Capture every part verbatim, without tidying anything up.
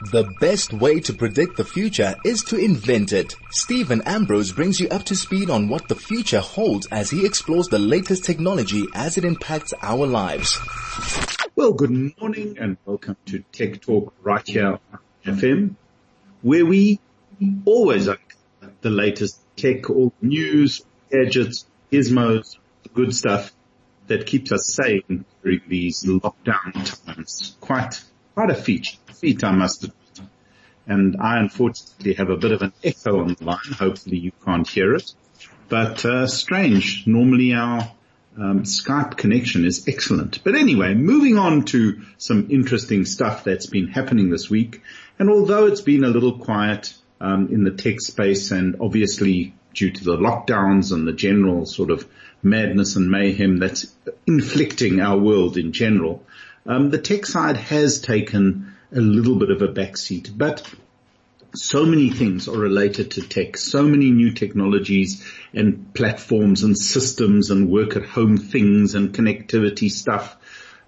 The best way to predict the future is to invent it. Stephen Ambrose brings you up to speed on what the future holds as he explores the latest technology as it impacts our lives. Well, good morning and welcome to Tech Talk right here on F M, where we always uncover the latest tech, all the news, gadgets, gizmos, the good stuff that keeps us sane during these lockdown times. Quite Quite a feat, feat I must admit. And I unfortunately have a bit of an echo on the line. Hopefully you can't hear it. But uh, strange. Normally our um, Skype connection is excellent. But anyway, moving on to some interesting stuff that's been happening this week. And although it's been a little quiet um, in the tech space, and obviously due to the lockdowns and the general sort of madness and mayhem that's inflicting our world in general, Um, the tech side has taken a little bit of a backseat, but so many things are related to tech, so many new technologies and platforms and systems and work at home things and connectivity stuff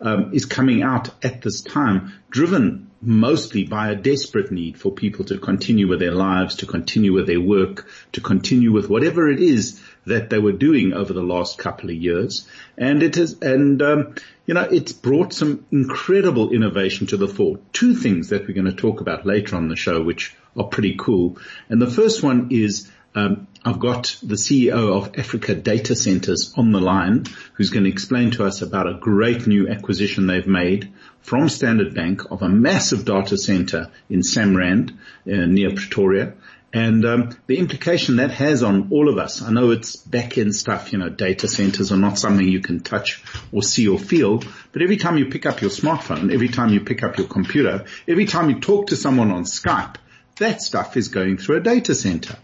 um, is coming out at this time, driven mostly by a desperate need for people to continue with their lives, to continue with their work, to continue with whatever it is that they were doing over the last couple of years. And it is, and, um, you know, it's brought some incredible innovation to the fore. Two things that we're going to talk about later on the show, which are pretty cool. And the first one is, um, I've got the C E O of Africa Data Centers on the line, who's going to explain to us about a great new acquisition they've made from Standard Bank of a massive data center in Samrand, uh, near Pretoria. And um, the implication that has on all of us. I know it's back-end stuff, you know, data centers are not something you can touch or see or feel, but every time you pick up your smartphone, every time you pick up your computer, every time you talk to someone on Skype, that stuff is going through a data center.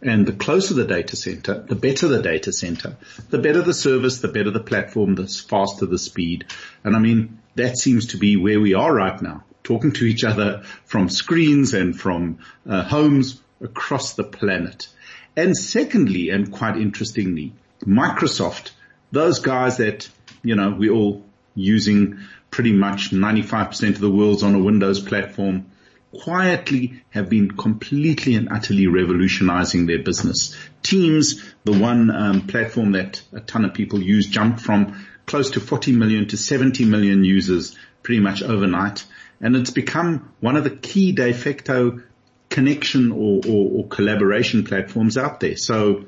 And the closer the data center, the better the data center, the better the service, the better the platform, the faster the speed. And I mean, that seems to be where we are right now, talking to each other from screens and from uh, homes across the planet. And secondly, and quite interestingly, Microsoft, those guys that, you know, we're all using pretty much ninety-five percent of the world's on a Windows platform, quietly have been completely and utterly revolutionizing their business. Teams, the one um, platform that a ton of people use, jumped from close to forty million to seventy million users pretty much overnight. And it's become one of the key de facto connection or, or, or collaboration platforms out there. So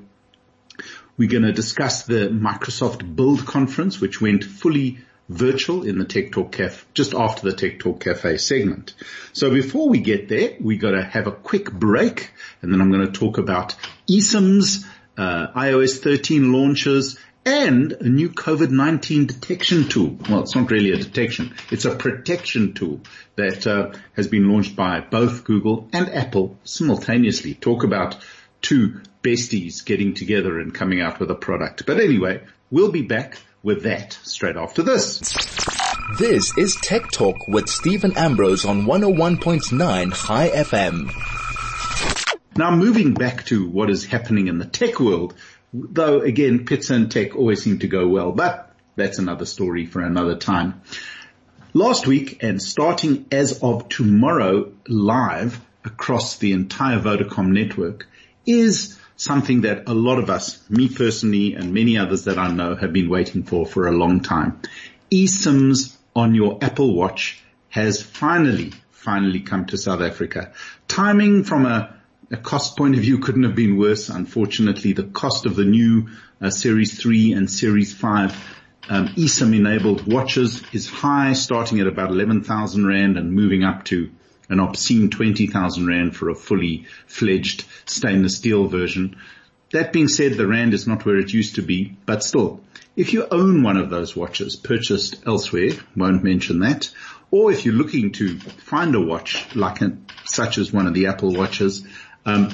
we're going to discuss the Microsoft Build conference, which went fully virtual in the Tech Talk Cafe, just after the Tech Talk Cafe segment. So before we get there, we got to have a quick break, and then I'm going to talk about eSIMs, uh, i O S thirteen launches, and a new COVID nineteen detection tool. Well, it's not really a detection. It's a protection tool that uh, has been launched by both Google and Apple simultaneously. Talk about two besties getting together and coming out with a product. But anyway, we'll be back with that straight after this. This is Tech Talk with Stephen Ambrose on one oh one point nine High F M. Now, moving back to what is happening in the tech world, though, again, pizza and tech always seem to go well, but that's another story for another time. Last week, and starting as of tomorrow live across the entire Vodacom network, is something that a lot of us, me personally and many others that I know, have been waiting for for a long time. eSIMs on your Apple Watch has finally, finally come to South Africa. Timing from a A cost point of view couldn't have been worse. Unfortunately, the cost of the new uh, Series three and Series five um, eSIM-enabled watches is high, starting at about eleven thousand rand and moving up to an obscene twenty thousand rand for a fully fledged stainless steel version. That being said, the rand is not where it used to be, but still, if you own one of those watches purchased elsewhere, won't mention that, or if you're looking to find a watch like a, such as one of the Apple Watches, Um,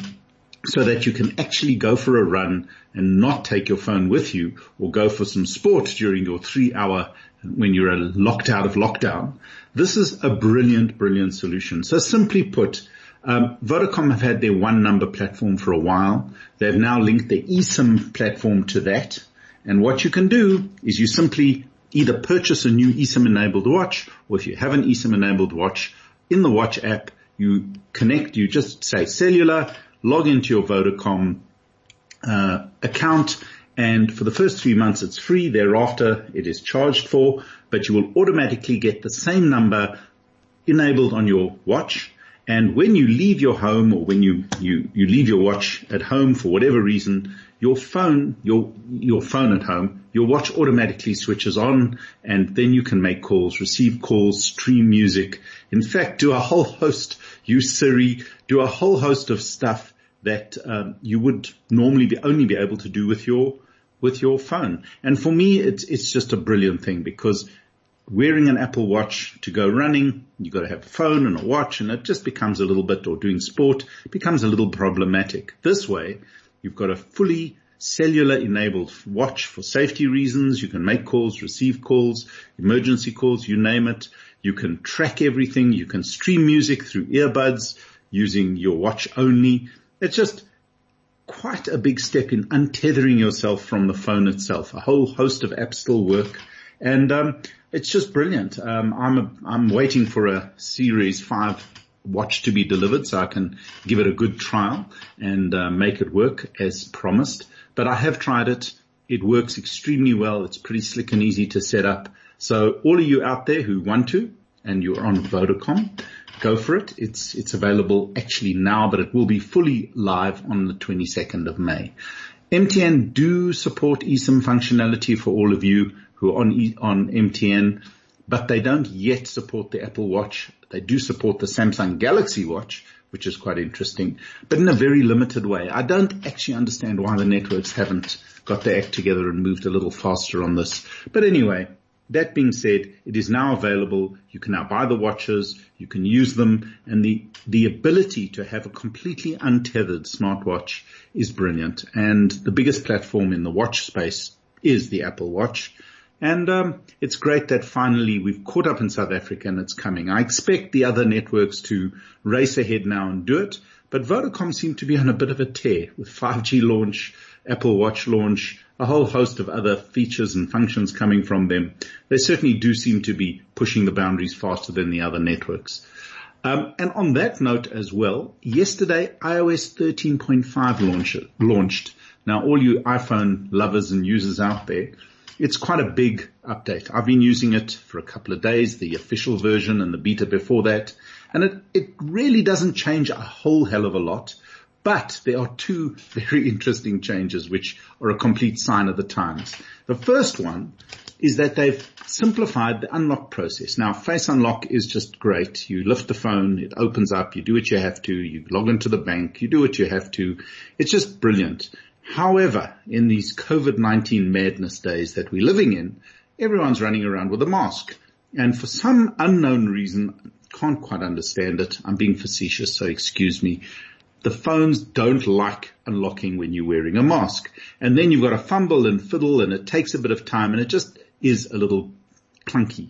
so that you can actually go for a run and not take your phone with you, or go for some sport during your three hour when you're locked out of lockdown. This is a brilliant, brilliant solution. So simply put, um, Vodacom have had their one number platform for a while. They've now linked the eSIM platform to that. And what you can do is you simply either purchase a new eSIM enabled watch, or if you have an eSIM enabled watch, in the watch app, you connect, you just say cellular, log into your Vodacom uh, account, and for the first three months it's free. Thereafter it is charged for, but you will automatically get the same number enabled on your watch. And when you leave your home, or when you, you, you leave your watch at home for whatever reason, your phone, your, your phone at home, your watch automatically switches on, and then you can make calls, receive calls, stream music. In fact, do a whole host, use Siri, do a whole host of stuff that, um, you would normally be only be able to do with your, with your phone. And for me, it's, it's just a brilliant thing, because wearing an Apple Watch to go running, you've got to have a phone and a watch, and it just becomes a little bit, or doing sport, becomes a little problematic. This way, you've got a fully cellular-enabled watch for safety reasons. You can make calls, receive calls, emergency calls, you name it. You can track everything. You can stream music through earbuds using your watch only. It's just quite a big step in untethering yourself from the phone itself. A whole host of apps still work. And um it's just brilliant. Um, I'm a, I'm waiting for a Series five watch to be delivered so I can give it a good trial and uh, make it work as promised. But I have tried it. It works extremely well. It's pretty slick and easy to set up. So all of you out there who want to, and you're on Vodacom, go for it. It's it's available actually now, but it will be fully live on the twenty-second of May. M T N do support eSIM functionality for all of you who are on, e- on M T N, but they don't yet support the Apple Watch. They do support the Samsung Galaxy Watch, which is quite interesting, but in a very limited way. I don't actually understand why the networks haven't got their act together and moved a little faster on this. But anyway, that being said, it is now available. You can now buy the watches. You can use them. And the, the ability to have a completely untethered smartwatch is brilliant. And the biggest platform in the watch space is the Apple Watch. And um, it's great that finally we've caught up in South Africa and it's coming. I expect the other networks to race ahead now and do it. But Vodacom seem to be on a bit of a tear with five G launch, Apple Watch launch, a whole host of other features and functions coming from them. They certainly do seem to be pushing the boundaries faster than the other networks. Um, and on that note as well, yesterday iOS thirteen point five launch, launched. Now, all you iPhone lovers and users out there, it's quite a big update. I've been using it for a couple of days, the official version and the beta before that. And it, it really doesn't change a whole hell of a lot, but there are two very interesting changes which are a complete sign of the times. The first one is that they've simplified the unlock process. Now, Face Unlock is just great. You lift the phone, it opens up, you do what you have to, you log into the bank, you do what you have to. It's just brilliant. However, in these COVID nineteen madness days that we're living in, everyone's running around with a mask. And for some unknown reason, can't quite understand it. I'm being facetious, so excuse me. The phones don't like unlocking when you're wearing a mask. And then you've got to fumble and fiddle, and it takes a bit of time, and it just is a little clunky.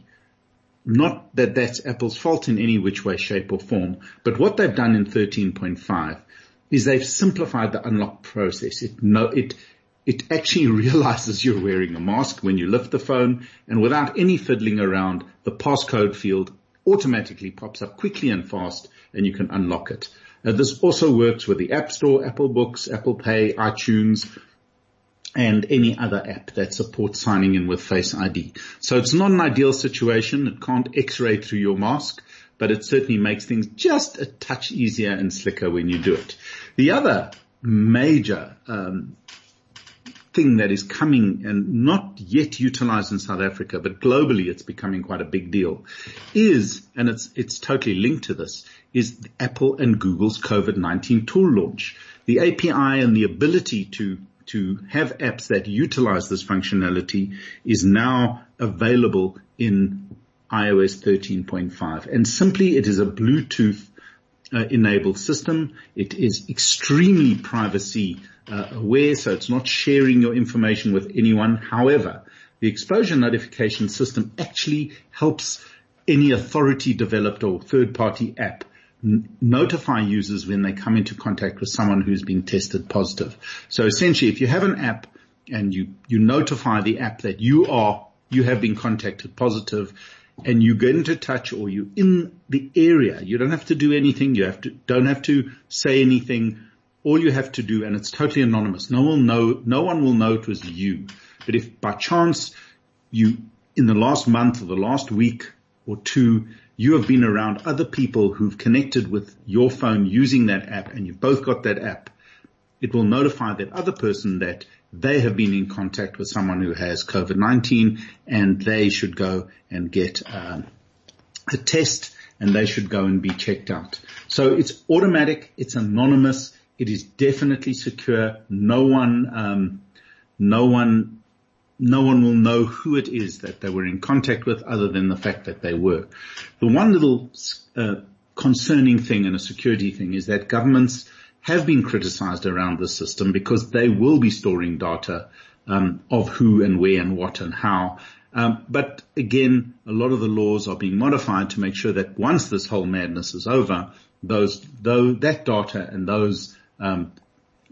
Not that that's Apple's fault in any which way, shape, or form. But what they've done in thirteen point five is they've simplified the unlock process. It no, it it actually realizes you're wearing a mask when you lift the phone, and without any fiddling around, the passcode field automatically pops up quickly and fast, and you can unlock it. Uh, this also works with the App Store, Apple Books, Apple Pay, iTunes, and any other app that supports signing in with Face I D. So it's not an ideal situation. It can't X-ray through your mask, but it certainly makes things just a touch easier and slicker when you do it. The other major um thing that is coming and not yet utilized in South Africa, but globally it's becoming quite a big deal, is, and it's it's totally linked to this, is Apple and Google's COVID nineteen tool launch. The A P I and the ability to to have apps that utilize this functionality is now available in iOS thirteen point five. And simply it is a Bluetooth Uh, enabled system. It is extremely privacy uh, aware, so it's not sharing your information with anyone. However, the exposure notification system actually helps any authority developed or third party app n- notify users when they come into contact with someone who's been tested positive. So essentially, if you have an app and you, you notify the app that you are, you have been contacted positive, and you get into touch, or you in the area. You don't have to do anything. You have to, don't have to say anything. All you have to do, and it's totally anonymous. No one will know, no one will know it was you. But if by chance you, in the last month or the last week or two, you have been around other people who've connected with your phone using that app, and you've both got that app, it will notify that other person that they have been in contact with someone who has COVID nineteen, and they should go and get um, a test, and they should go and be checked out. So it's automatic. It's anonymous. It is definitely secure. No one, um, no one, no one will know who it is that they were in contact with, other than the fact that they were. The one little uh, concerning thing and a security thing is that governments have been criticized around this system, because they will be storing data um, of who and where and what and how. Um, but again, a lot of the laws are being modified to make sure that once this whole madness is over, those, though, that data and those um,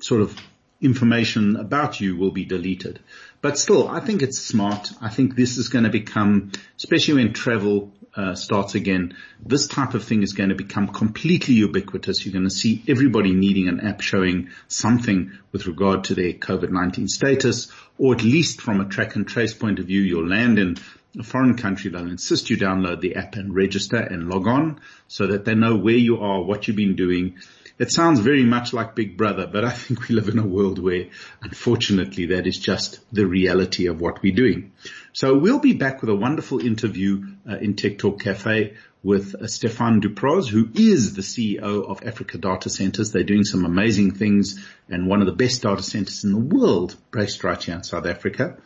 sort of information about you will be deleted. But still, I think it's smart. I think this is going to become, especially when travel uh, starts again, this type of thing is going to become completely ubiquitous. You're going to see everybody needing an app showing something with regard to their COVID nineteen status, or at least from a track and trace point of view. You'll land in a foreign country, they'll insist you download the app and register and log on, so that they know where you are, what you've been doing. It sounds very much like Big Brother, but I think we live in a world where, unfortunately, that is just the reality of what we're doing. So we'll be back with a wonderful interview uh, in Tech Talk Cafe with uh, Stéphane Duproz, who is the C E O of Africa Data Centers. They're doing some amazing things, and one of the best data centers in the world based right here in South Africa,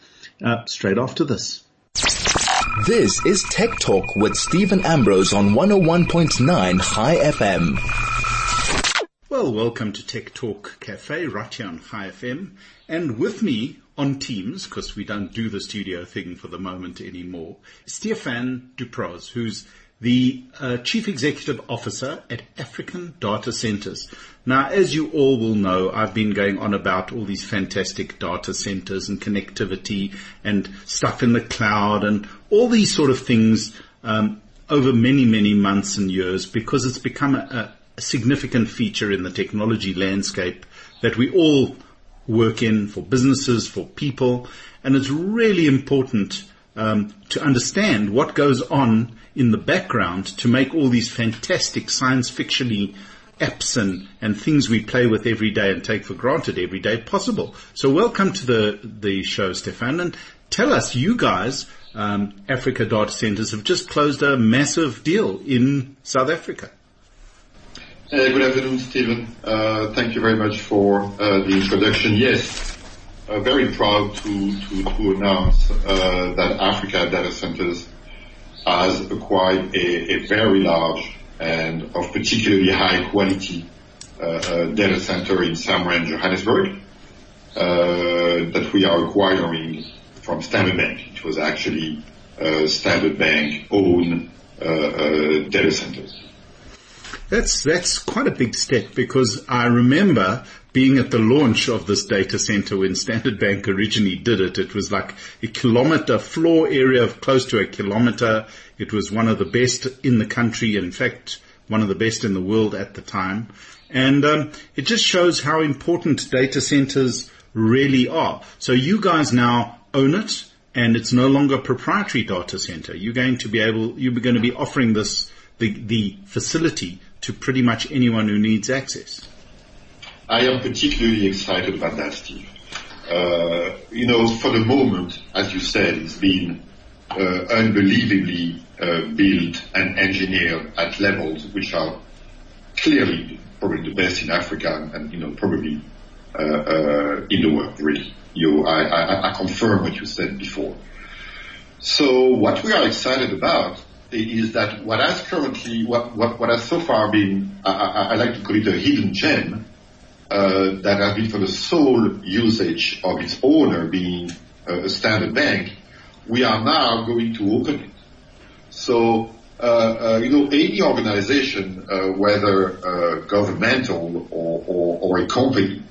uh, straight after this. This is Tech Talk with Stephen Ambrose on one oh one point nine High F M. Well, welcome to Tech Talk Cafe, right here on High F M. And with me on Teams, because we don't do the studio thing for the moment anymore, Stéphane Duproz, who's the uh, Chief Executive Officer at Africa Data Centers. Now, as you all will know, I've been going on about all these fantastic data centers and connectivity and stuff in the cloud and all these sort of things um, over many, many months and years, because it's become a, a A significant feature in the technology landscape that we all work in, for businesses, for people. And it's really important um, to understand what goes on in the background to make all these fantastic science fiction-y apps and, and things we play with every day and take for granted every day possible. So welcome to the, the show, Stéphane. And tell us, you guys, um, Africa Data Centers, have just closed a massive deal in South Africa. Hey, good afternoon, Stephen. Uh, thank you very much for uh, the introduction. Yes, uh, very proud to, to, to announce uh, that Africa Data Centers has acquired a, a very large and of particularly high quality uh, uh, data center in Samrand, Johannesburg, uh, that we are acquiring from Standard Bank. It was actually uh, Standard Bank own uh, uh, data centers. That's, that's quite a big step, because I remember being at the launch of this data center when Standard Bank originally did it. It was like a kilometer floor area of close to a kilometer. It was one of the best in the country. In fact, one of the best in the world at the time. And, um, it just shows how important data centers really are. So you guys now own it, and it's no longer a proprietary data center. You're going to be able, you're going to be offering this, the, the facility to pretty much anyone who needs access. I am particularly excited about that, Steve. Uh, you know, for the moment, as you said, it's been uh, unbelievably uh, built and engineered at levels which are clearly probably the best in Africa and, you know, probably uh, uh, in the world, really. You, I, I, I confirm what you said before. So what we are excited about is that what has currently, what, what, what has so far been, I, I, I like to call it a hidden gem, uh, that has been for the sole usage of its owner being uh, a Standard Bank, we are now going to open it. So, uh, uh, you know, any organization, uh, whether uh, governmental or, or, or a company,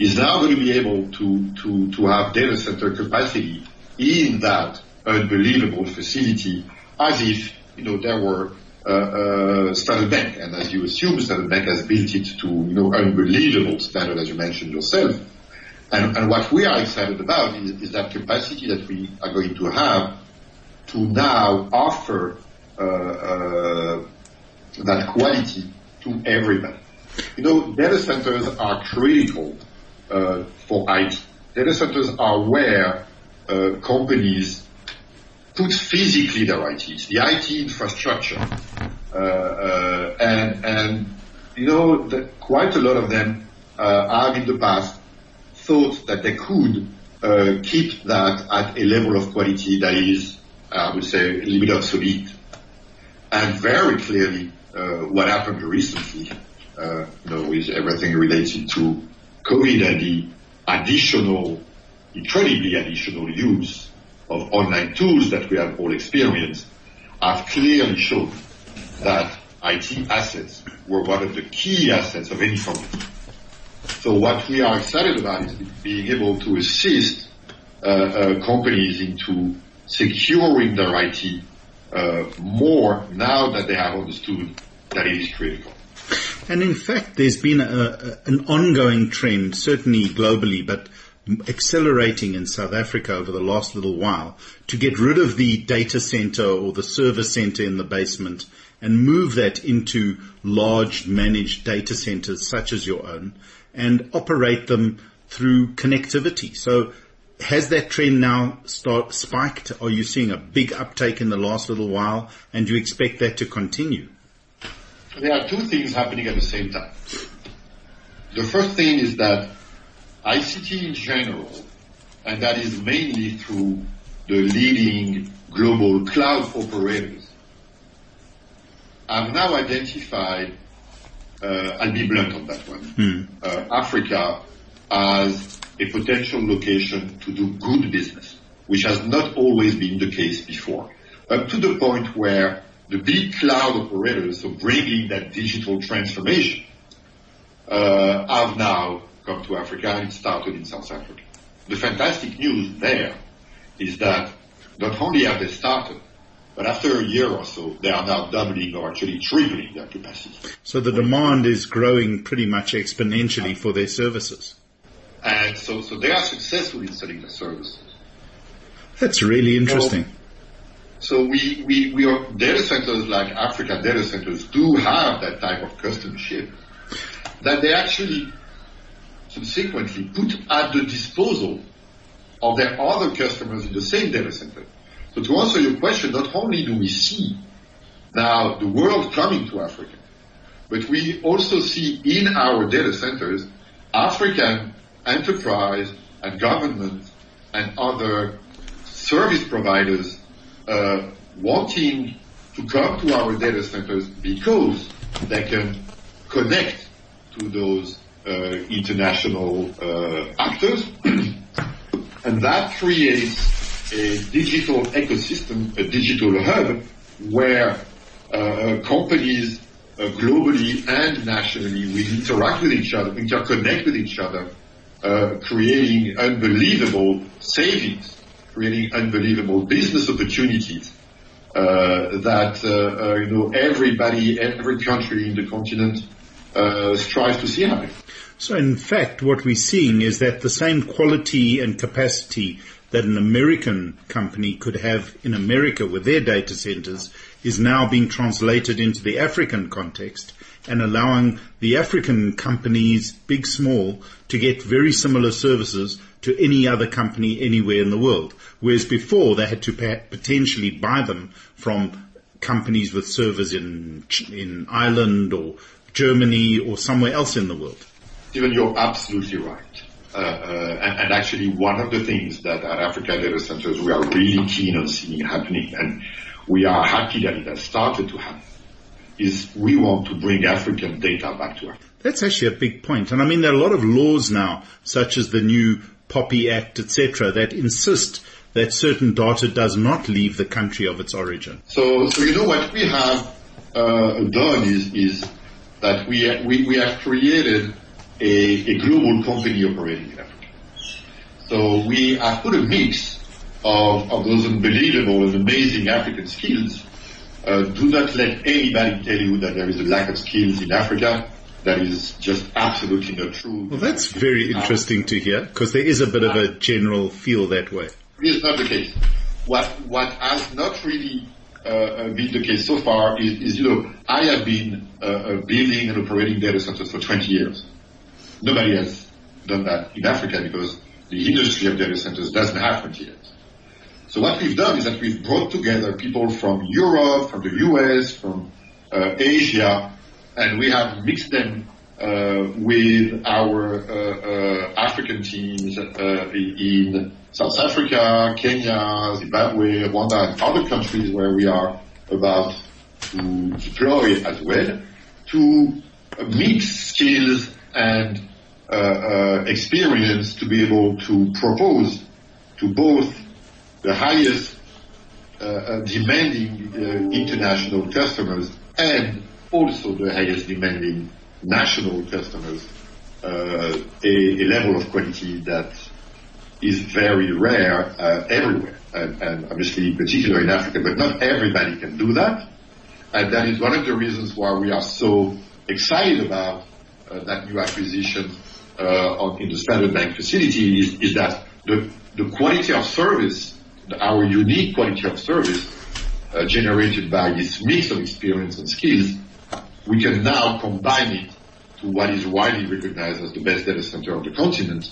is now going to be able to, to, to have data center capacity in that unbelievable facility as if, you know, there were uh, uh, Standard Bank. And as you assume, Standard Bank has built it to, you know, unbelievable standard, as you mentioned yourself. And, and what we are excited about is, is that capacity that we are going to have to now offer uh, uh, that quality to everybody. You know, data centers are critical uh, for I T. Data centers are where uh, companies put physically their I T. It's the I T infrastructure. Uh, uh, and, and, you know, the, quite a lot of them uh, have in the past thought that they could uh, keep that at a level of quality that is, I would say, a little bit obsolete. And very clearly, uh, what happened recently, uh, you know, with everything related to COVID and the additional, incredibly additional use of online tools that we have all experienced, have clearly shown that I T assets were one of the key assets of any company. So what we are excited about is being able to assist uh, uh, companies into securing their I T uh, more now that they have understood that it is critical. And in fact, there's been a, a, an ongoing trend, certainly globally, but accelerating in South Africa over the last little while, to get rid of the data center or the server center in the basement and move that into large managed data centers such as your own and operate them through connectivity. So has that trend now start, spiked? Are you seeing a big uptake in the last little while, and do you expect that to continue? There are two things happening at the same time. The first thing is that I C T in general, and that is mainly through the leading global cloud operators, have now identified, uh, I'll be blunt on that one, mm. uh, Africa as a potential location to do good business, which has not always been the case before, up to the point where the big cloud operators are bringing that digital transformation, uh, have now come to Africa, and it started in South Africa. The fantastic news there is that not only have they started, but after a year or so, they are now doubling or actually tripling their capacity. So the demand is growing pretty much exponentially for their services. And so, so they are successful in selling their services. That's really interesting. So, so we, we, we are, data centers like Africa data centers do have that type of customership that they actually subsequently put at the disposal of their other customers in the same data center. So to answer your question, not only do we see now the world coming to Africa, but we also see in our data centers African enterprise and government and other service providers uh, wanting to come to our data centers because they can connect to those Uh, international uh, actors, and that creates a digital ecosystem, a digital hub, where uh, companies uh, globally and nationally will interact with each other, interconnect with each other, uh, creating unbelievable savings, creating unbelievable business opportunities uh, that uh, uh, you know everybody, every country in the continent uh, strives to see happen. So in fact, what we're seeing is that the same quality and capacity that an American company could have in America with their data centers is now being translated into the African context and allowing the African companies, big, small, to get very similar services to any other company anywhere in the world. Whereas before, they had to potentially buy them from companies with servers in in Ireland or Germany or somewhere else in the world. Stephen, you're absolutely right. Uh, uh, and, and actually one of the things that at Africa Data Centers we are really keen on seeing happening, and we are happy that it has started to happen, is we want to bring African data back to Africa. That's actually a big point. And I mean, there are a lot of laws now, such as the new Poppy Act, et cetera, that insist that certain data does not leave the country of its origin. So, so you know, what we have uh, done is, is that we, we, we have created A, a global company operating in Africa. So we have put a mix of, of those unbelievable and amazing African skills Uh, do not let anybody tell you that there is a lack of skills in Africa. That is just absolutely not true. Well, that's very interesting to hear, because there is a bit of a general feel that way. It's not the case. What what has not really uh, been the case so far is, is you know, I have been uh, building and operating data centers for twenty years. Nobody has done that in Africa because the industry of data centers doesn't have twenty years. So what we've done is that we've brought together people from Europe, from the U S, from uh, Asia, and we have mixed them uh, with our uh, uh, African teams uh, in South Africa, Kenya, Zimbabwe, Rwanda, and other countries where we are about to deploy as well, to mix skills and uh, uh, experience to be able to propose to both the highest uh, demanding uh, international customers and also the highest demanding national customers, uh, a, a level of quality that is very rare uh, everywhere, and, and obviously in particular in Africa, but not everybody can do that. And that is one of the reasons why we are so excited about uh, that new acquisition uh, on, in the Standard Bank facility, is, is that the, the quality of service, our unique quality of service uh, generated by this mix of experience and skills, we can now combine it to what is widely recognized as the best data center of the continent.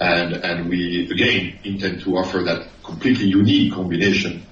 And, and we, again, intend to offer that completely unique combination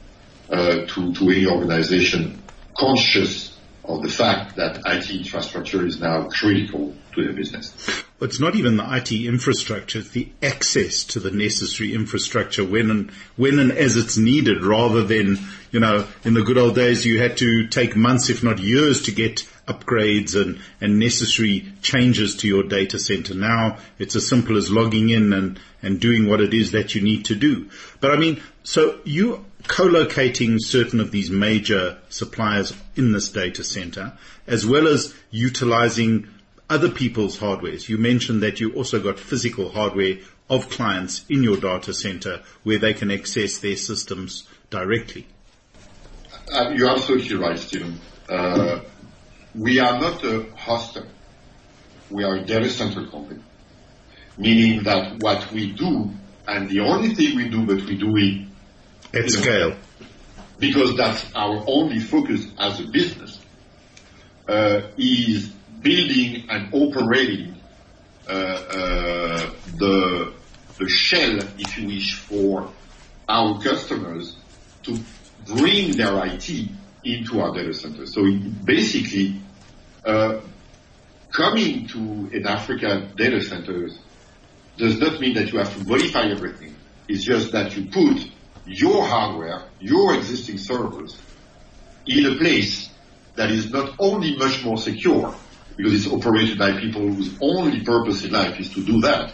uh, to, to any organization conscious of the fact that I T infrastructure is now critical to their business. Well, it's not even the I T infrastructure, it's the access to the necessary infrastructure when and, when and as it's needed, rather than, you know, in the good old days you had to take months, if not years, to get upgrades and, and necessary changes to your data center. Now it's as simple as logging in and, and doing what it is that you need to do. But I mean, so you co-locating certain of these major suppliers in this data center, as well as utilizing other people's hardware. You mentioned that you also got physical hardware of clients in your data center where they can access their systems directly. Uh, you're absolutely right, Stephen. Uh, We are not a hoster. We are a data center company, meaning that what we do, and the only thing we do, but we do it at scale, know, because that's our only focus as a business, uh, is building and operating uh, uh, the the shell, if you wish, for our customers to bring their I T into our data center. So basically, uh, coming to an Africa data center does not mean that you have to modify everything. It's just that you put your hardware, your existing servers, in a place that is not only much more secure, because it's operated by people whose only purpose in life is to do that.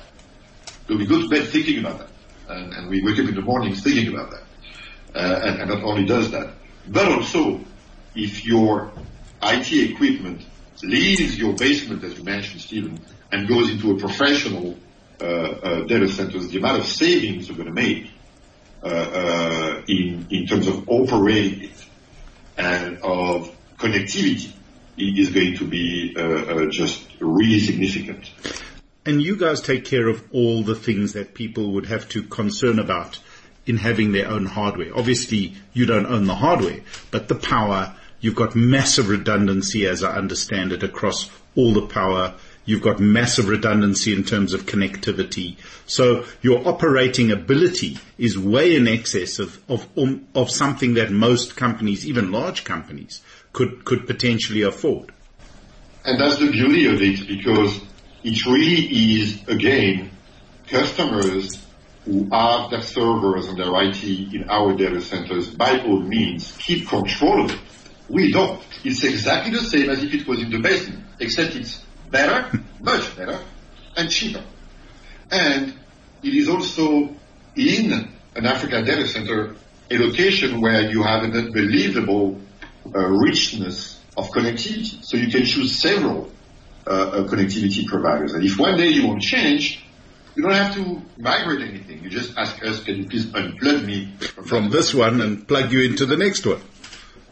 So we go to bed thinking about that, and, and we wake up in the mornings thinking about that. Uh, and, and not only does that, but also, if your I T equipment leaves your basement, as you mentioned, Stephen, and goes into a professional uh, uh, data center, the amount of savings you're going to make uh, uh, in in terms of operating it and of connectivity is going to be uh, uh, just really significant. And you guys take care of all the things that people would have to concern about in having their own hardware. Obviously, you don't own the hardware, but the power, you've got massive redundancy, as I understand it, across all the power. You've got massive redundancy in terms of connectivity. So your operating ability is way in excess of, of, of something that most companies, even large companies, could, could potentially afford. And that's the beauty of it, because it really is, again, customers who have their servers and their I T in our data centers, by all means, keep control of it. We don't. It's exactly the same as if it was in the basement, except it's better, much better, and cheaper. And it is also, in an Africa data center, a location where you have an unbelievable uh, richness of connectivity. So you can choose several uh, uh, connectivity providers. And if one day you want to change, you don't have to migrate anything. You just ask us, can you please unplug me from, from this one and plug you into the next one?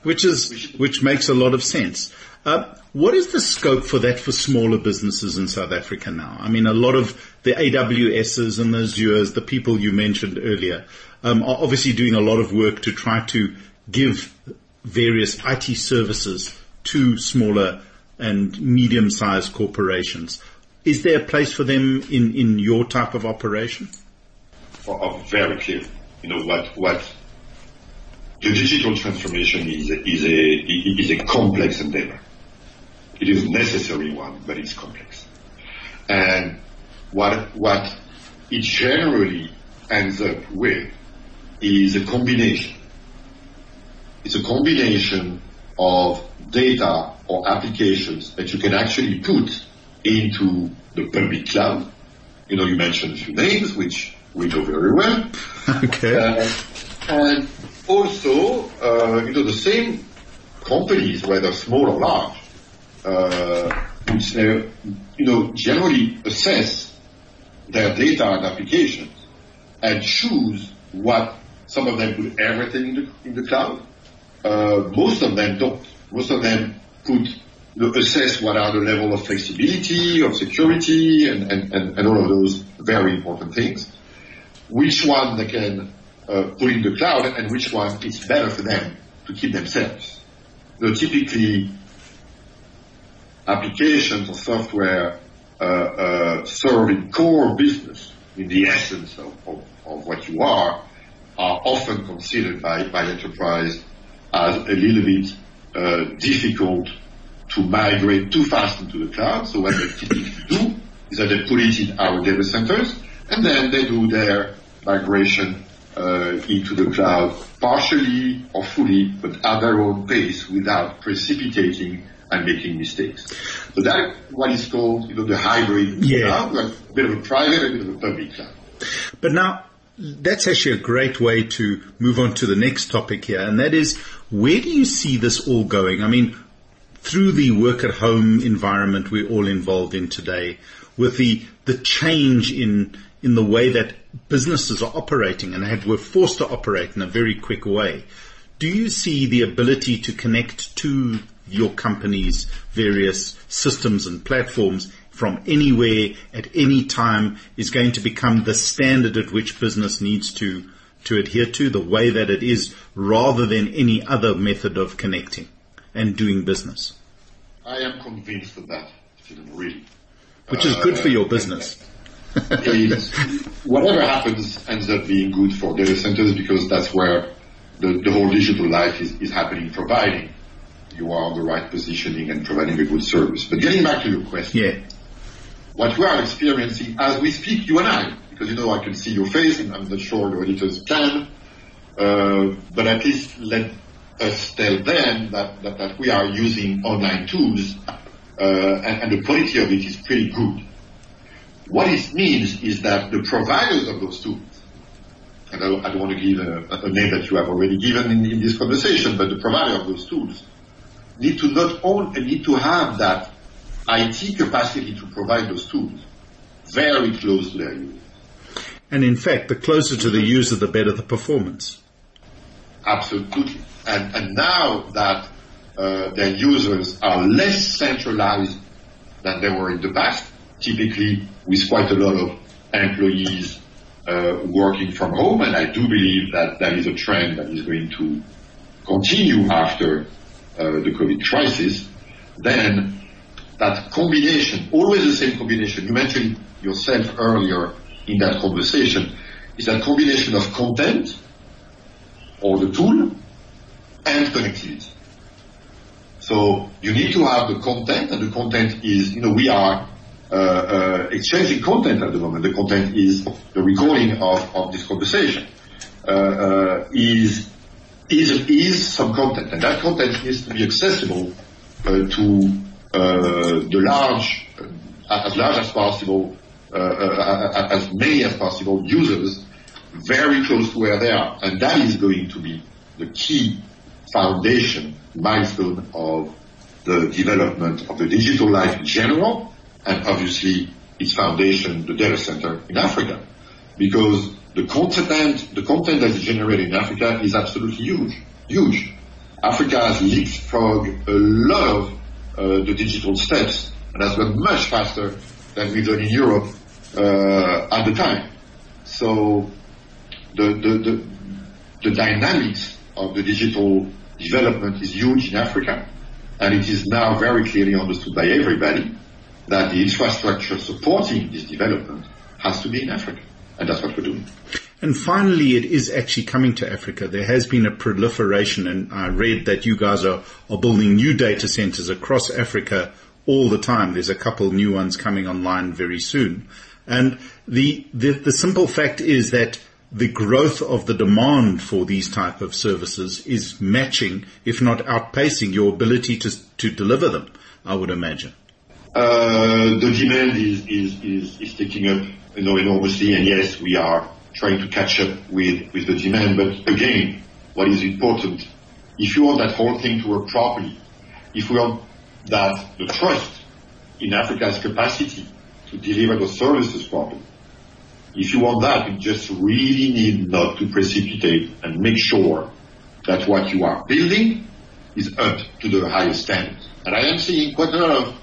which is which makes a lot of sense. Uh, what is the scope for that for smaller businesses in South Africa now? I mean, a lot of the A W S's and the Azures, the people you mentioned earlier, um, are obviously doing a lot of work to try to give various I T services to smaller and medium-sized corporations. Is there a place for them in, in your type of operation? Oh, very clear. You know what what. The digital transformation is a, is a is a complex endeavor. It is a necessary one, but it's complex. And what what it generally ends up with is a combination. It's a combination of data or applications that you can actually put into the public cloud. You know, you mentioned a few names, which we know very well. Okay. Uh, and also, uh, you know, the same companies, whether small or large, uh, which, uh, you know, generally assess their data and applications and choose what, some of them put everything in the, in the cloud. Uh, most of them don't. Most of them put, you know, assess what are the level of flexibility, of security, and, and, and, and all of those very important things. Which one they can Uh, put in the cloud, and which one is better for them to keep themselves. You know, typically, applications or software uh, uh, serving core business, in the essence of, of, of what you are, are often considered by, by enterprise as a little bit uh, difficult to migrate too fast into the cloud. So what they typically do is that they put it in our data centers, and then they do their migration Uh, into the cloud, partially or fully, but at their own pace, without precipitating and making mistakes. So that's what is called, you know, the hybrid yeah. cloud, like a bit of a private and a bit of a public cloud. But now, that's actually a great way to move on to the next topic here, and that is, where do you see this all going? I mean, through the work-at-home environment we're all involved in today, with the the change in in the way that businesses are operating and had, were forced to operate in a very quick way. Do you see the ability to connect to your company's various systems and platforms from anywhere at any time is going to become the standard at which business needs to, to adhere to, the way that it is, rather than any other method of connecting and doing business? I am convinced of that, really. Which is good for your business. Is whatever happens ends up being good for data centers, because that's where the, the whole digital life is, is happening, providing you are on the right positioning and providing a good service. But getting back to your question, yeah. what we are experiencing as we speak, you and I, because, you know, I can see your face and I'm not sure your editors can, uh, but at least let us tell them that, that, that we are using online tools uh, and, and the quality of it is pretty good. What it means is that the providers of those tools, and I, I don't want to give a, a name that you have already given in, in this conversation, but the provider of those tools need to not own and need to have that I T capacity to provide those tools very close to their users. And in fact, the closer to the user, the better the performance. Absolutely. And, and now that uh, their users are less centralized than they were in the past, typically with quite a lot of employees uh, working from home, and I do believe that that is a trend that is going to continue after uh, the COVID crisis, then that combination, always the same combination, you mentioned yourself earlier in that conversation, is that combination of content or the tool and connectivity. So you need to have the content, and the content is, you know, we are Uh, uh, exchanging content at the moment. The content is the recording of, of this conversation. Uh, uh, is is is some content, and that content needs to be accessible uh, to uh, the large, uh, as large as possible, uh, uh, as many as possible users, very close to where they are, and that is going to be the key foundation milestone of the development of the digital life in general. And obviously, its foundation, the data center in Africa, because the content, the content that is generated in Africa is absolutely huge, huge. Africa has leapfrogged a lot of uh, the digital steps and has gone much faster than we've done in Europe uh, at the time. So the, the, the, the dynamics of the digital development is huge in Africa, and it is now very clearly understood by everybody that the infrastructure supporting this development has to be in Africa, and that's what we're doing. And finally, it is actually coming to Africa. There has been a proliferation, and I read that you guys are, are building new data centers across Africa all the time. There's a couple new ones coming online very soon. And the, the, the simple fact is that the growth of the demand for these type of services is matching, if not outpacing, your ability to to deliver them, I would imagine. Uh, the demand is, is, is, is taking up, you know, enormously, and yes, we are trying to catch up with, with the demand. But again, what is important, if you want that whole thing to work properly, if we want that the trust in Africa's capacity to deliver those services properly, if you want that, you just really need not to precipitate and make sure that what you are building is up to the highest standards. And I am seeing quite a lot of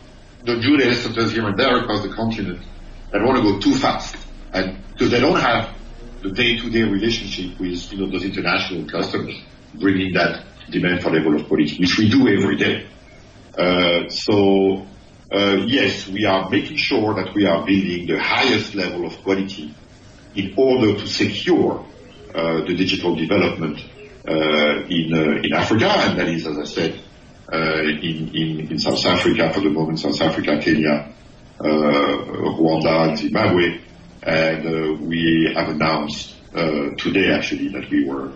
the new data centers here and there across the continent that want to go too fast, and because they don't have the day-to-day relationship with, you know, those international customers, bringing that demand for level of quality, which we do every day. Uh, so, uh, yes, we are making sure that we are building the highest level of quality in order to secure uh, the digital development uh, in uh, in Africa, and that is, as I said, Uh, in, in, in South Africa, for the moment, South Africa, Kenya, uh, Rwanda, and Zimbabwe, and uh, we have announced uh, today, actually, that we were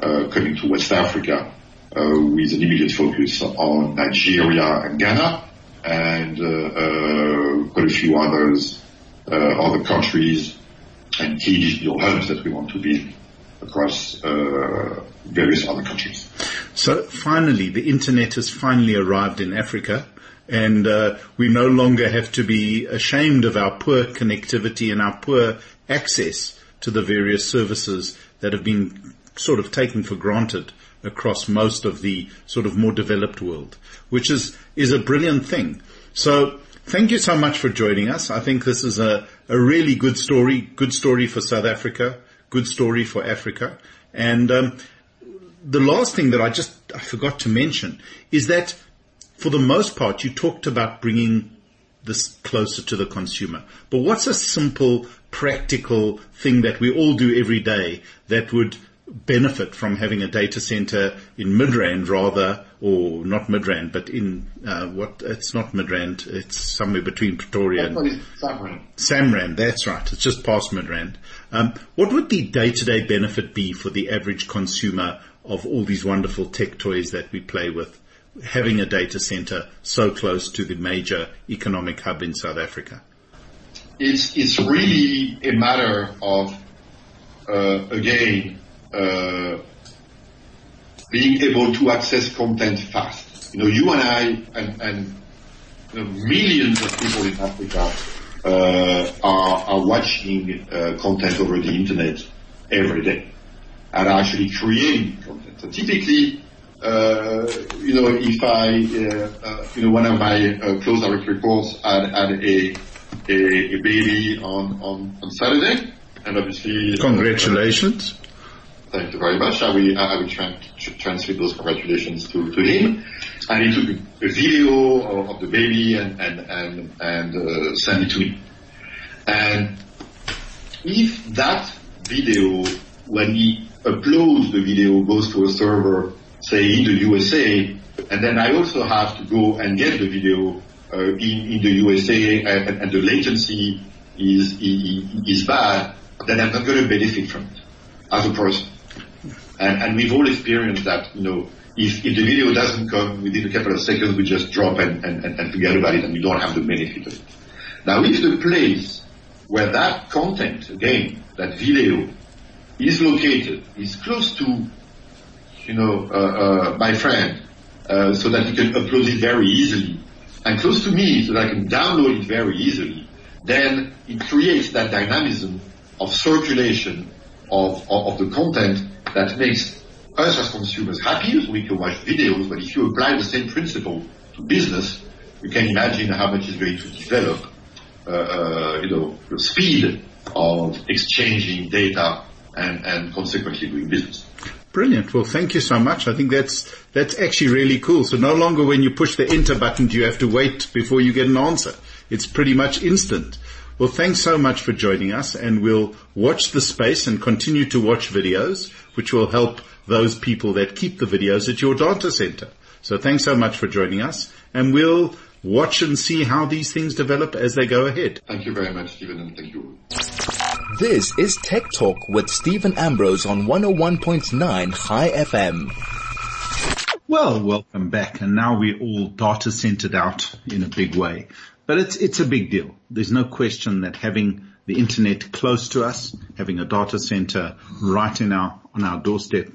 uh, coming to West Africa uh, with an immediate focus on Nigeria and Ghana, and uh, uh, quite a few others, uh, other countries, and key digital hubs that we want to build across uh, various other countries. So finally, the internet has finally arrived in Africa, and uh, we no longer have to be ashamed of our poor connectivity and our poor access to the various services that have been sort of taken for granted across most of the sort of more developed world, which is, is a brilliant thing. So thank you so much for joining us. I think this is a, a really good story, good story for South Africa, good story for Africa. And um the last thing that I just I forgot to mention is that, for the most part, you talked about bringing this closer to the consumer. But what's a simple, practical thing that we all do every day that would benefit from having a data center in Midrand rather, or not Midrand, but in uh, what? It's not Midrand. It's somewhere between Pretoria and Samrand. Samrand, that's right. It's just past Midrand. Um, what would the day-to-day benefit be for the average consumer of all these wonderful tech toys that we play with, having a data center so close to the major economic hub in South Africa? It's it's really a matter of, uh, again, uh, being able to access content fast. You know, you and I and, and you know, millions of people in Africa uh, are, are watching uh, content over the internet every day, and actually creating content. So typically, uh, you know, if I, uh, uh, you know, one of my uh, close direct reports had, had a, a a baby on on on Saturday, and obviously congratulations. Uh, thank you very much. I will I will tran- tr- transmit those congratulations to to him, and he took a video of, of the baby and and and and uh, sent it to me. And if that video, when he uploads the video, goes to a server, say, in the U S A, and then I also have to go and get the video uh, in, in the U S A, and, and the latency is, is bad, then I'm not going to benefit from it as a person. And, and we've all experienced that, you know, if, if the video doesn't come within a couple of seconds, we just drop and, and, and forget about it, and we don't have the benefit of it. Now, if the place where that content, again, that video, is located, is close to, you know, uh, uh, my friend, uh, so that he can upload it very easily, and close to me so that I can download it very easily, then it creates that dynamism of circulation of, of, of the content that makes us as consumers happy, so we can watch videos, but if you apply the same principle to business, you can imagine how much is going to develop, uh, uh, you know, the speed of exchanging data and, and consequently doing business. Brilliant. Well, thank you so much. I think that's that's actually really cool. So no longer when you push the enter button do you have to wait before you get an answer. It's pretty much instant. Well, thanks so much for joining us, and we'll watch the space and continue to watch videos, which will help those people that keep the videos at your data center. So thanks so much for joining us, and we'll watch and see how these things develop as they go ahead. Thank you very much, Stephen, and thank you. This is Tech Talk with Stephen Ambrose on one oh one point nine High F M. Well, welcome back. And now we're all data centered out in a big way. But it's it's a big deal. There's no question that having the internet close to us, having a data center right in our on our doorstep,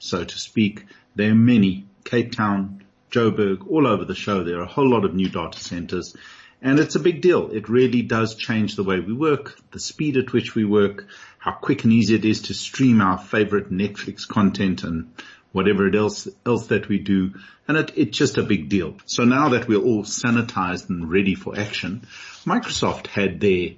so to speak, there are many, Cape Town, Joburg, all over the show, there are a whole lot of new data centers. And it's a big deal. It really does change the way we work, the speed at which we work, how quick and easy it is to stream our favorite Netflix content and whatever it else else that we do. And it, it's just a big deal. So now that we're all sanitized and ready for action, Microsoft had their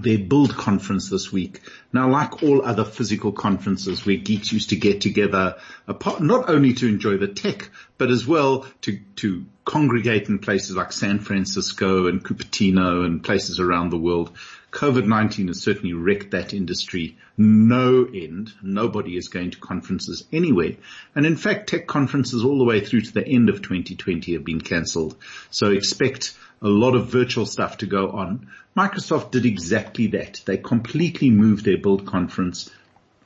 their Build conference this week. Now, like all other physical conferences where geeks used to get together, apart, not only to enjoy the tech, but as well to, to congregate in places like San Francisco and Cupertino and places around the world, covid nineteen has certainly wrecked that industry no end. Nobody is going to conferences anywhere. And in fact, tech conferences all the way through to the end of twenty twenty have been cancelled. So expect a lot of virtual stuff to go on. Microsoft did exactly that. They completely moved their Build conference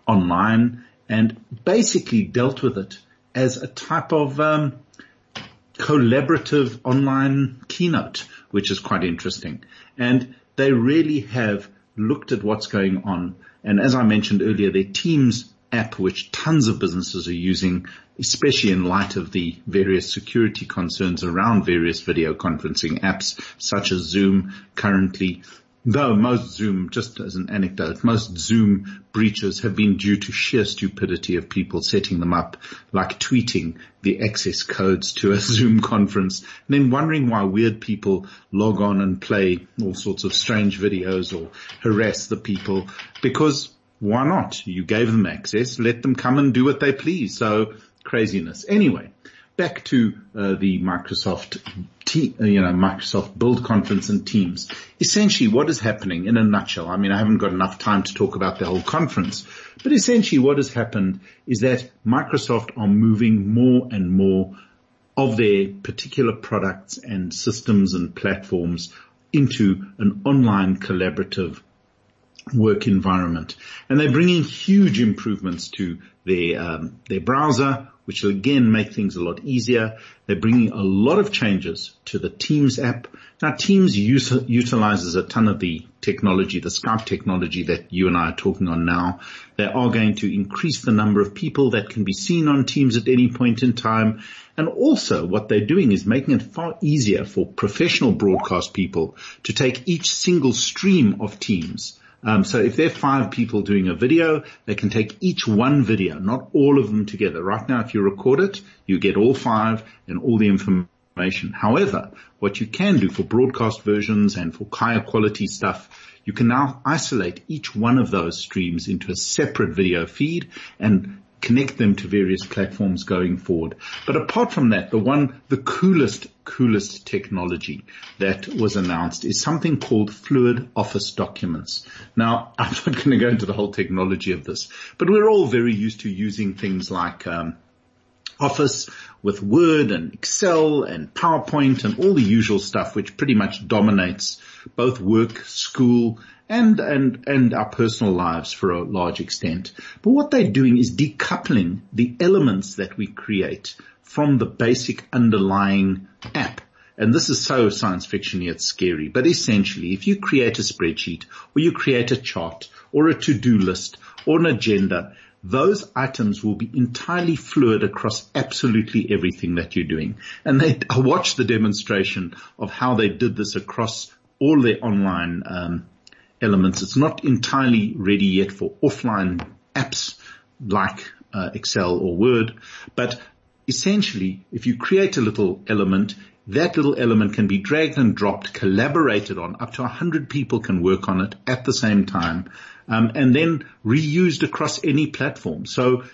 online and basically dealt with it as a type of um, collaborative online keynote, which is quite interesting. And they really have looked at what's going on. And as I mentioned earlier, their Teams app, which tons of businesses are using, especially in light of the various security concerns around various video conferencing apps such as Zoom currently. Though most Zoom, just as an anecdote, most Zoom breaches have been due to sheer stupidity of people setting them up, like tweeting the access codes to a Zoom conference and then wondering why weird people log on and play all sorts of strange videos or harass the people, because why not? You gave them access. Let them come and do what they please. So craziness. Anyway, back to uh, the Microsoft, te- uh, you know, Microsoft Build conference and Teams. Essentially, what is happening in a nutshell? I mean, I haven't got enough time to talk about the whole conference, but essentially, what has happened is that Microsoft are moving more and more of their particular products and systems and platforms into an online collaborative work environment, and they're bringing huge improvements to their um, their browser, which will again make things a lot easier. They're bringing a lot of changes to the Teams app. Now, Teams use, utilizes a ton of the technology, the Skype technology that you and I are talking on now. They are going to increase the number of people that can be seen on Teams at any point in time. And also what they're doing is making it far easier for professional broadcast people to take each single stream of Teams. Um, so if there are five people doing a video, they can take each one video, not all of them together. Right now, if you record it, you get all five and all the information. However, what you can do for broadcast versions and for higher quality stuff, you can now isolate each one of those streams into a separate video feed and connect them to various platforms going forward. But apart from that, the one, the coolest, coolest technology that was announced is something called Fluid Office Documents. Now, I'm not going to go into the whole technology of this, but we're all very used to using things like um, Office with Word and Excel and PowerPoint and all the usual stuff, which pretty much dominates both work, school, and, and, and our personal lives for a large extent. But what they're doing is decoupling the elements that we create from the basic underlying app. And this is so science fiction, yet scary. But essentially, if you create a spreadsheet or you create a chart or a to-do list or an agenda, those items will be entirely fluid across absolutely everything that you're doing. And they, I watched the demonstration of how they did this across all their online um, elements. It's not entirely ready yet for offline apps like uh, Excel or Word. But essentially, if you create a little element, that little element can be dragged and dropped, collaborated on. Up to one hundred people can work on it at the same time, um, and then reused across any platform. So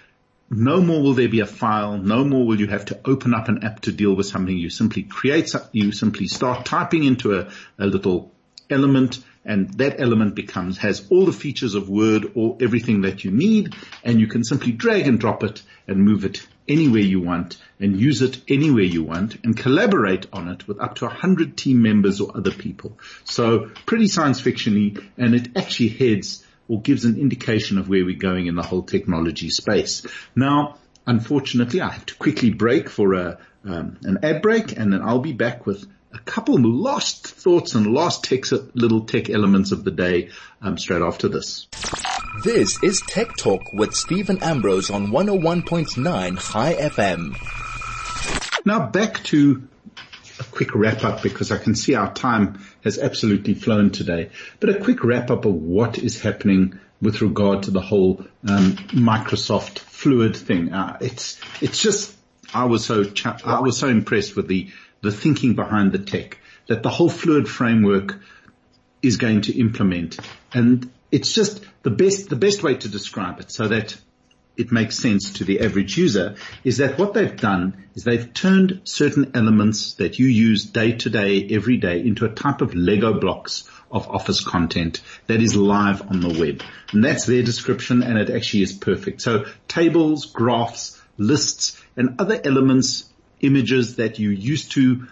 no more will there be a file. No more will you have to open up an app to deal with something. You simply create, you simply start typing into a, a little element, and that element becomes, has all the features of Word or everything that you need, and you can simply drag and drop it and move it anywhere you want and use it anywhere you want and collaborate on it with up to one hundred team members or other people. So pretty science fiction-y, and it actually heads or gives an indication of where we're going in the whole technology space. Now, unfortunately, I have to quickly break for a, um, an ad break, and then I'll be back with a couple of last thoughts and last tech, little tech elements of the day um, straight after this. This is Tech Talk with Stephen Ambrose on one oh one point nine High F M. Now back to a quick wrap-up, because I can see our time has absolutely flown today, but a quick wrap-up of what is happening with regard to the whole um, Microsoft Fluid thing. Uh, it's it's just, I was so cha- I was so impressed with the the thinking behind the tech that the whole Fluid framework is going to implement. And it's just the best, the best way to describe it so that it makes sense to the average user is that what they've done is they've turned certain elements that you use day to day, every day, into a type of Lego blocks of Office content that is live on the web. And that's their description, and it actually is perfect. So tables, graphs, lists, and other elements, images that you used to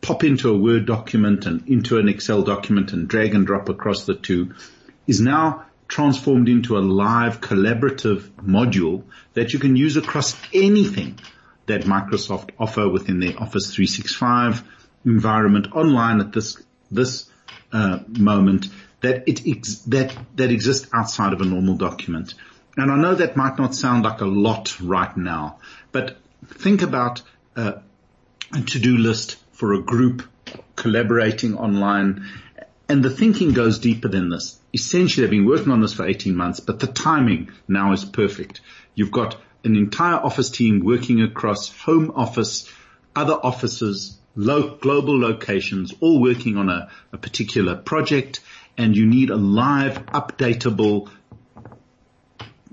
pop into a Word document and into an Excel document and drag and drop across the two, is now transformed into a live collaborative module that you can use across anything that Microsoft offer within their Office three sixty-five environment online at this this uh, moment that it ex- that that exists outside of a normal document. And I know that might not sound like a lot right now, but think about Uh, a to-do list for a group collaborating online. And the thinking goes deeper than this. Essentially, they've been working on this for eighteen months, but the timing now is perfect. You've got an entire Office team working across home office, other offices, lo- global locations, all working on a, a particular project, and you need a live, updatable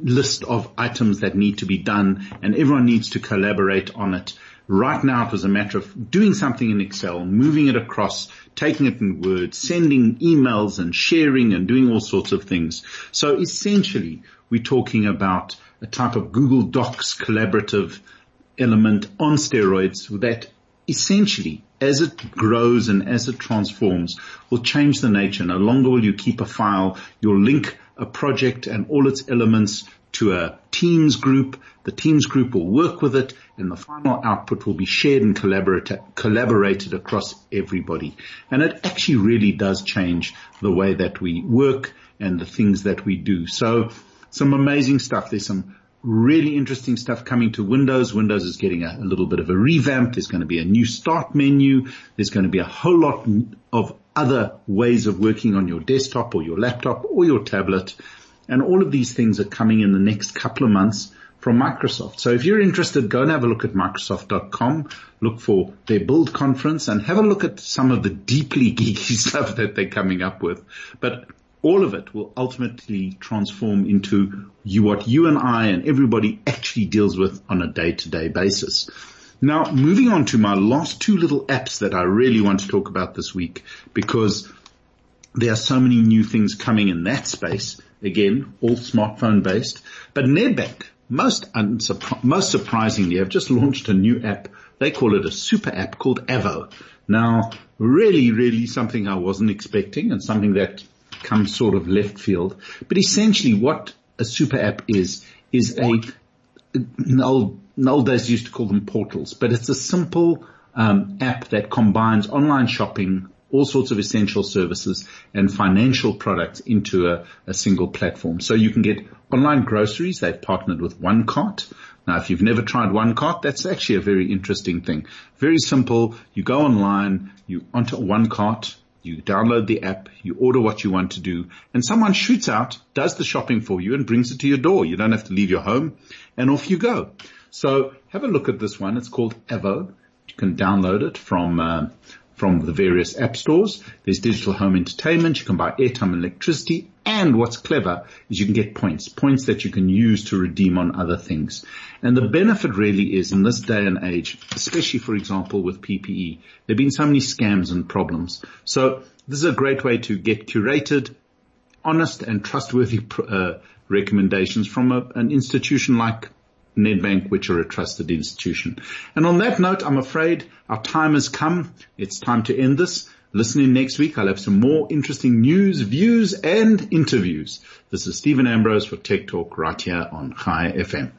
list of items that need to be done, and everyone needs to collaborate on it. Right now, it was a matter of doing something in Excel, moving it across, taking it in Word, sending emails and sharing and doing all sorts of things. So essentially, we're talking about a type of Google Docs collaborative element on steroids that essentially, as it grows and as it transforms, will change the nature. No longer will you keep a file. You'll link a project and all its elements to a Teams group. The Teams group will work with it, and the final output will be shared and collaborated, collaborated across everybody. And it actually really does change the way that we work and the things that we do. So some amazing stuff. There's some really interesting stuff coming to Windows. Windows is getting a, a little bit of a revamp. There's going to be a new start menu. There's going to be a whole lot of other ways of working on your desktop or your laptop or your tablet. And all of these things are coming in the next couple of months from Microsoft. So if you're interested, go and have a look at Microsoft dot com, look for their Build conference, and have a look at some of the deeply geeky stuff that they're coming up with. But all of it will ultimately transform into you, what you and I and everybody actually deals with on a day-to-day basis. Now, moving on to my last two little apps that I really want to talk about this week, because there are so many new things coming in that space. Again, all smartphone based. But Nedbank, most unsurpri- most surprisingly, have just launched a new app. They call it a super app called Avo. Now, really, really something I wasn't expecting, and something that comes sort of left field. But essentially what a super app is, is a, in old, in old days used to call them portals, but it's a simple um, app that combines online shopping, all sorts of essential services and financial products into a, a single platform. So you can get online groceries. They've partnered with OneCart. Now, if you've never tried OneCart, that's actually a very interesting thing. Very simple. You go online, you onto OneCart, you download the app, you order what you want to do, and someone shoots out, does the shopping for you, and brings it to your door. You don't have to leave your home, and off you go. So have a look at this one. It's called Avo. You can download it from uh, from the various app stores. There's digital home entertainment. You can buy airtime and electricity. And what's clever is you can get points, points that you can use to redeem on other things. And the benefit really is in this day and age, especially, for example, with P P E, there have been so many scams and problems. So this is a great way to get curated, honest and trustworthy uh, recommendations from a, an institution like Nedbank, which are a trusted institution. And on that note, I'm afraid our time has come. It's time to end this. Listen in next week. I'll have some more interesting news, views, and interviews. This is Stephen Ambrose for Tech Talk right here on High F M.